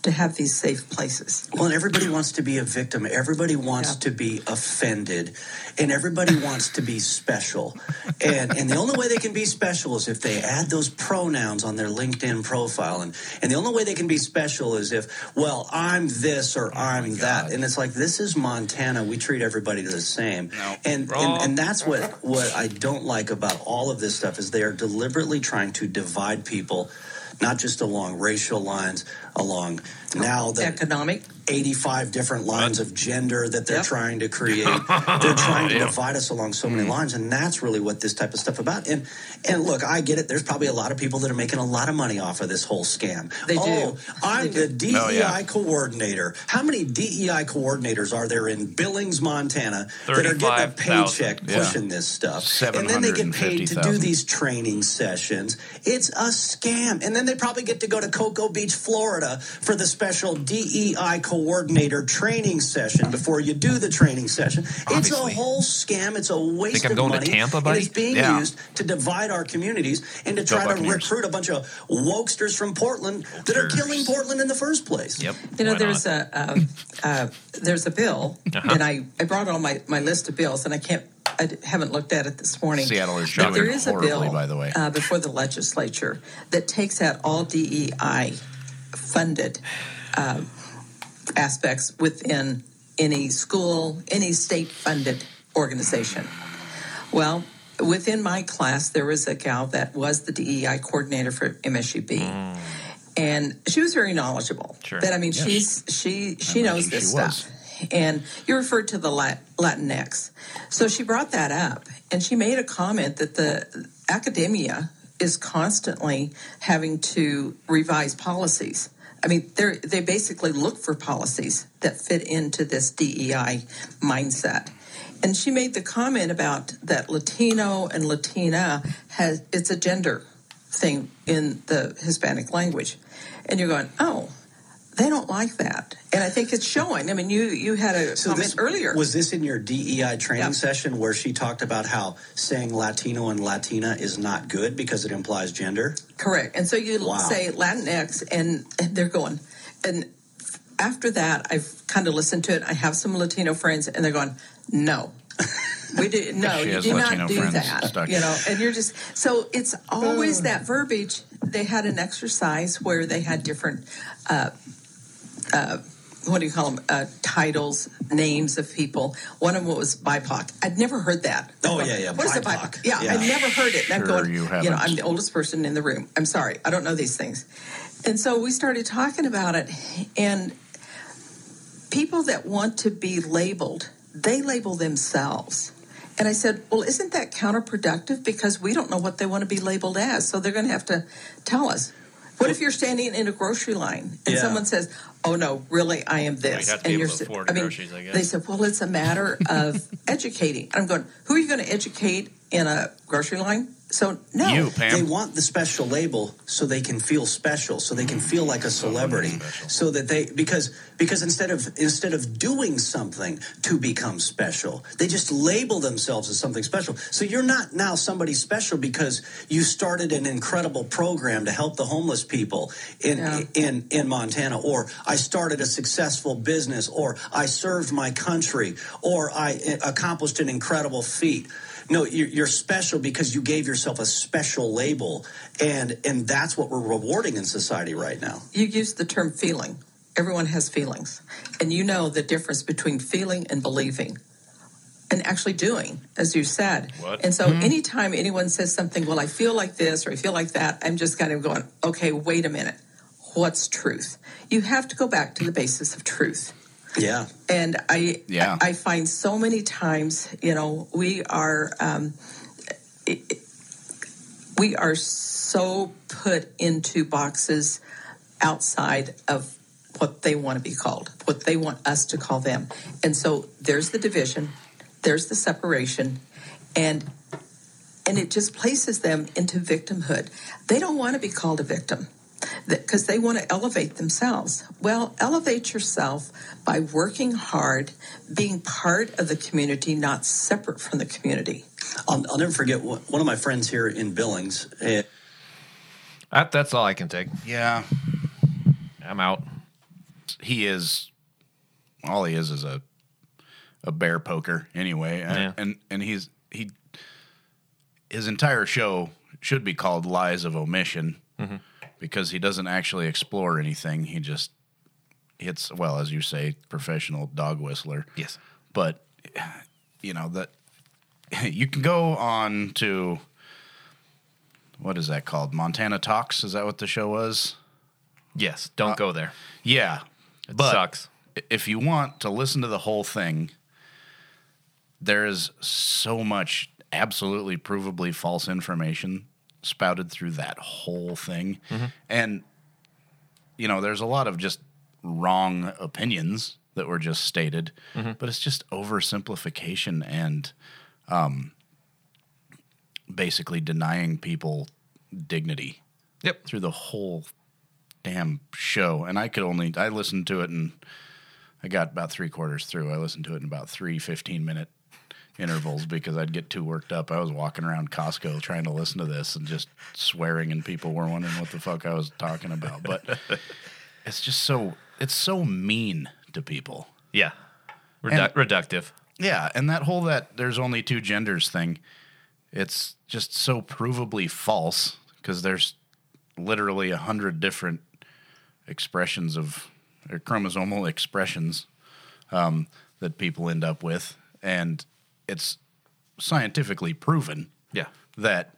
to have these safe places? Well, and everybody wants to be a victim. Everybody wants to be offended. And everybody wants to be special. And the only way they can be special is if they add those pronouns on their LinkedIn profile. And the only way they can be special is if, well, I'm this or I'm that. And it's like, this is Montana. We treat everybody the same. No, and that's what I don't like about all of this stuff is they are deliberately trying to divide people, not just along racial lines, along now the economic 85 different lines of gender that they're trying to create. They're trying to divide us along so many lines, and that's really what this type of stuff about. And look, I get it. There's probably a lot of people that are making a lot of money off of this whole scam. They I'm the DEI coordinator. How many DEI coordinators are there in Billings, Montana, that are getting a paycheck pushing this stuff? And then they get paid to do these training sessions. It's a scam. And then they probably get to go to Cocoa Beach, Florida, for the special DEI coordinator training session before you do the training session. Obviously. It's a whole scam. It's a waste of money. To Tampa, buddy? It's being used to divide our communities and to try to recruit a bunch of wokesters from Portland that are killing Portland in the first place. Yep. You know, there's a bill, and I brought all my list of bills, and I haven't looked at it this morning. Seattle is showing horribly, a bill, by the way, before the legislature that takes out all DEI funded aspects within any school, any state-funded organization. Well, within my class, there was a gal that was the DEI coordinator for MSUB, and she was very knowledgeable. Sure. But I mean, she knows this stuff. And you referred to the Latinx. So she brought that up, and she made a comment that the academia is constantly having to revise policies. I mean, they basically look for policies that fit into this DEI mindset. And she made the comment about that Latino and Latina, it's a gender thing in the Hispanic language. And you're going, oh, they don't like that. And I think it's showing. I mean, you had a comment earlier. Was this in your DEI training session where she talked about how saying Latino and Latina is not good because it implies gender? Correct. And so you say Latinx, and they're going. And after that, I've kind of listened to it. I have some Latino friends, and they're going, no. We do no, you do Latino not do friends, that. Stuck. You know, and you're just so it's always that verbiage. They had an exercise where they had different what do you call them? Titles, names of people. One of them was BIPOC. I'd never heard that. What is a BIPOC? Yeah, I've never heard it. And I'm going, you know, I'm the oldest person in the room. I'm sorry, I don't know these things. And so we started talking about it. And people that want to be labeled, they label themselves. And I said, well, isn't that counterproductive? Because we don't know what they want to be labeled as. So they're going to have to tell us. What if you're standing in a grocery line and someone says, oh, no, really, I am this. Well, you have to be able to afford groceries, I guess. They said, well, it's a matter of educating. And I'm going, who are you going to educate in a grocery line? So, no. You, Pam. They want the special label so they can feel special, so they can feel like a celebrity, so that they because instead of doing something to become special, they just label themselves as something special. So you're not now somebody special because you started an incredible program to help the homeless people in Montana, or I started a successful business, or I served my country, or I accomplished an incredible feat. No, you're special because you gave yourself a special label, and that's what we're rewarding in society right now. You used the term feeling. Everyone has feelings, and you know the difference between feeling and believing and actually doing, as you said. What? And so anytime anyone says something, well, I feel like this or I feel like that, I'm just kind of going, okay, wait a minute. What's truth? You have to go back to the basis of truth. Yeah. And I find so many times, you know, we are so put into boxes outside of what they want to be called, what they want us to call them. And so there's the division, there's the separation, and it just places them into victimhood. They don't want to be called a victim because they want to elevate themselves. Well, elevate yourself by working hard, being part of the community, not separate from the community. I'll never forget one of my friends here in Billings. That's all I can take. Yeah. I'm out. He is a bear poker anyway. Yeah. And his entire show should be called Lies of Omission, mm-hmm. because he doesn't actually explore anything. He just hits, well, as you say, professional dog whistler. Yes. But, you know, that you can go on to, what is that called? Montana Talks? Is that what the show was? Yes. Don't go there. Yeah. It sucks. If you want to listen to the whole thing, there is so much absolutely provably false information spouted through that whole thing. Mm-hmm. And, you know, there's a lot of just wrong opinions that were just stated, mm-hmm. but it's just oversimplification and basically denying people dignity. Yep. Through the whole damn show. And I listened to it and I got about three quarters through. I listened to it in about 3 15-minute intervals because I'd get too worked up. I was walking around Costco trying to listen to this and just swearing, and people were wondering what the fuck I was talking about. But it's just so mean to people. Yeah. Reductive. Yeah. And that whole there's only two genders thing, it's just so provably false because there's literally 100 different expressions of or chromosomal expressions that people end up with. And it's scientifically proven that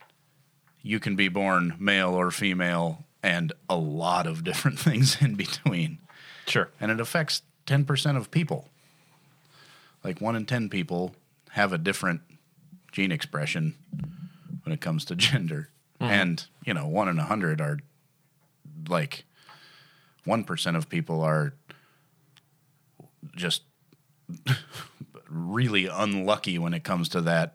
you can be born male or female and a lot of different things in between. Sure. And it affects 10% of people. Like 1 in 10 people have a different gene expression when it comes to gender. Mm-hmm. And, you know, 1 in 100 are like 1% of people are just really unlucky when it comes to that,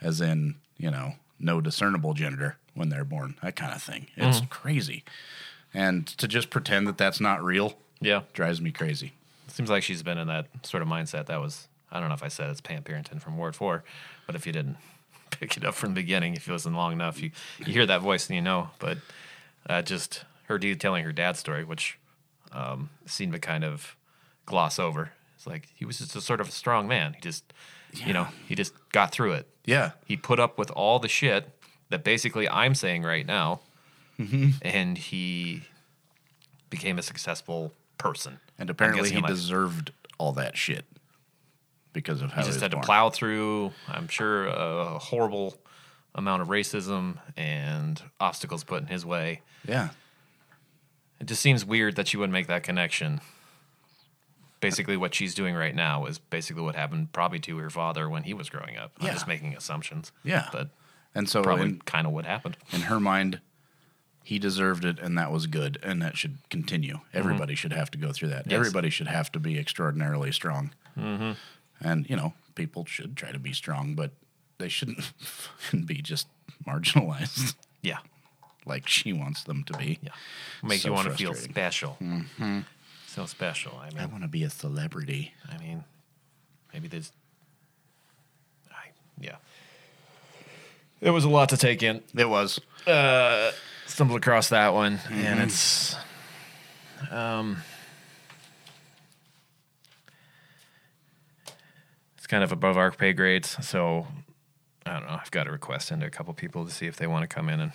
as in, you know, no discernible gender when they're born, that kind of thing. It's crazy. And to just pretend that that's not real drives me crazy. It seems like she's been in that sort of mindset. That was, I don't know if I said it's Pam Pierrington from Ward 4, but if you didn't pick it up from the beginning, if you listen long enough, you hear that voice and you know. But just her detailing her dad's story, which seemed to kind of gloss over. It's like he was just a sort of a strong man. He just, you know, he just got through it. Yeah. He put up with all the shit that basically I'm saying right now, mm-hmm. and he became a successful person. And apparently he deserved all that shit because of how he just had born. To plow through, I'm sure, a horrible amount of racism and obstacles put in his way. Yeah. It just seems weird that she wouldn't make that connection. Basically what she's doing right now is basically what happened probably to her father when he was growing up. I'm just making assumptions. Yeah. But and so probably kind of what happened. In her mind, he deserved it, and that was good, and that should continue. Everybody mm-hmm. should have to go through that. Yes. Everybody should have to be extraordinarily strong. Mm-hmm. And, you know, people should try to be strong, but they shouldn't be just marginalized. Yeah. Like she wants them to be. Yeah. Makes so you want to feel special. Mm-hmm. So special. I mean, I want to be a celebrity. I mean, maybe there's. It was a lot to take in. It was. Stumbled across that one, mm-hmm. and it's. It's kind of above our pay grades, so I don't know. I've got a request into a couple people to see if they want to come in and.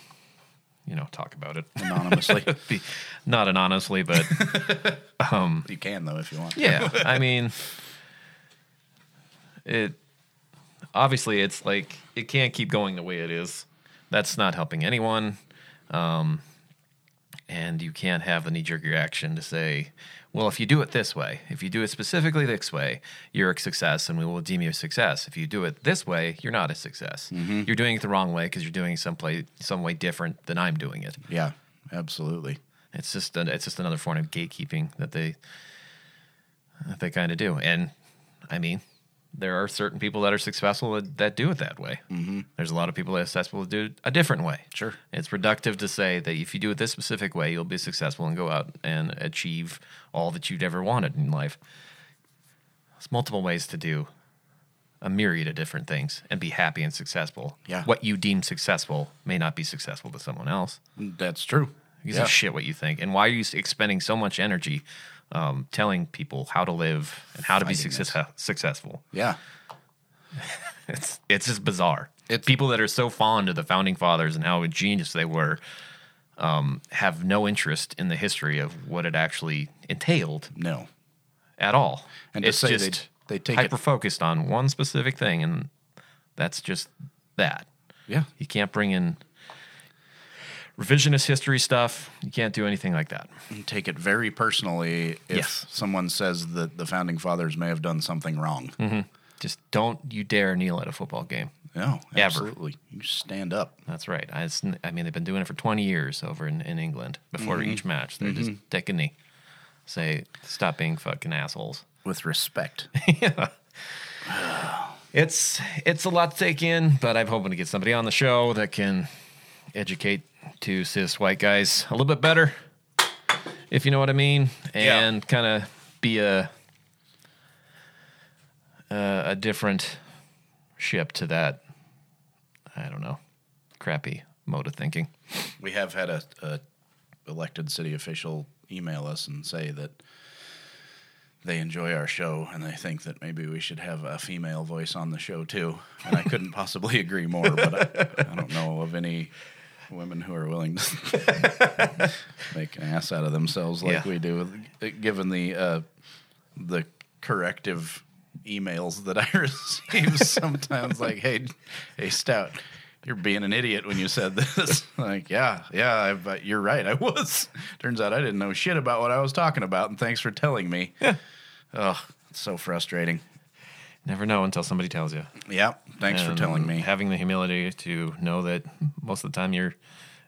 You know, talk about it anonymously. Not anonymously, but you can though if you want. Yeah, I mean, it obviously it's like it can't keep going the way it is. That's not helping anyone, and you can't have the knee-jerk reaction to say, well, if you do it this way, if you do it specifically this way, you're a success and we will deem you a success. If you do it this way, you're not a success. Mm-hmm. You're doing it the wrong way because you're doing it some way different than I'm doing it. Yeah, absolutely. It's just another form of gatekeeping that they kind of do. And, I mean, there are certain people that are successful that do it that way. Mm-hmm. There's a lot of people that are successful that do it a different way. Sure. It's productive to say that if you do it this specific way, you'll be successful and go out and achieve all that you've ever wanted in life. There's multiple ways to do a myriad of different things and be happy and successful. Yeah. What you deem successful may not be successful to someone else. That's true. It's shit what you think. And why are you expending so much energy telling people how to live and how to be successful? Yeah. It's just bizarre. It's people that are so fond of the Founding Fathers and how ingenious they were have no interest in the history of what it actually entailed. No. At all. And it's just they hyper-focused on one specific thing, and that's just that. Yeah. You can't bring in revisionist history stuff, you can't do anything like that. You take it very personally if someone says that the Founding Fathers may have done something wrong. Mm-hmm. Just don't you dare kneel at a football game. No, absolutely. Ever. You stand up. That's right. I mean, they've been doing it for 20 years over in England before each match. They're just take a knee. Say, stop being fucking assholes. With respect. Yeah. It's a lot to take in, but I'm hoping to get somebody on the show that can educate to cis white guys a little bit better, if you know what I mean, and kind of be a different ship to that, I don't know, crappy mode of thinking. We have had a elected city official email us and say that they enjoy our show and they think that maybe we should have a female voice on the show too, and I couldn't possibly agree more, but I don't know of any women who are willing to make an ass out of themselves like we do, given the corrective emails that I receive sometimes, like, hey, Stout, you're being an idiot when you said this. Like, but you're right, I was. Turns out I didn't know shit about what I was talking about, and thanks for telling me. Yeah. Oh, it's so frustrating. Never know until somebody tells you. Yeah, thanks for telling me. Having the humility to know that most of the time you're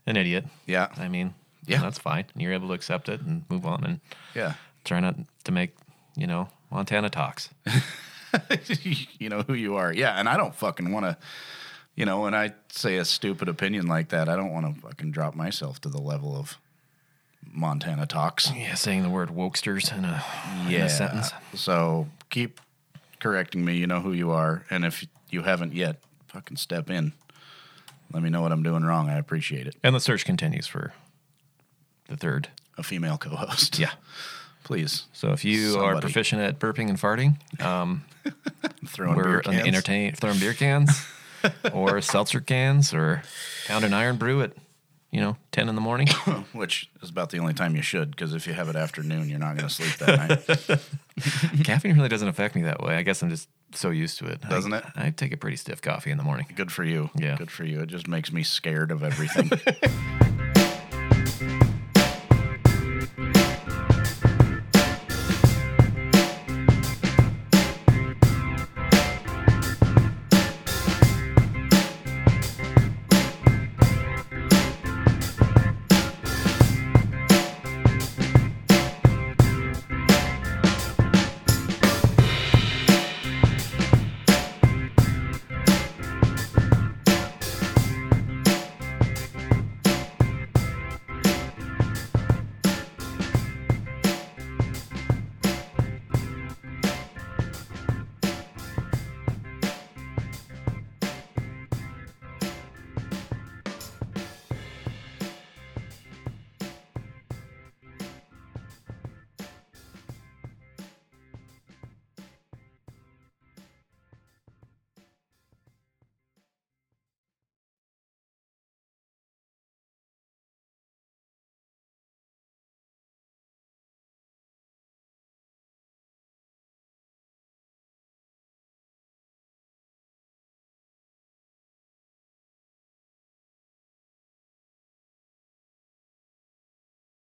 an idiot. Yeah. I mean, that's fine. And you're able to accept it and move on and try not to make, Montana Talks. You know who you are. Yeah, and I don't fucking want to, when I say a stupid opinion like that, I don't want to fucking drop myself to the level of Montana Talks. Yeah, saying the word wokesters in a sentence. So keep correcting me, you know who you are, and if you haven't yet, fucking step in. Let me know what I'm doing wrong. I appreciate it. And the search continues for the third. A female co-host. Yeah. Please. So if you are proficient at burping and farting, throwing beer cans or seltzer cans or pound an Iron Brew at 10 in the morning. Which is about the only time you should, because if you have it after noon, you're not going to sleep that night. Caffeine really doesn't affect me that way. I guess I'm just so used to it. Doesn't it? I take a pretty stiff coffee in the morning. Good for you. Yeah. Good for you. It just makes me scared of everything.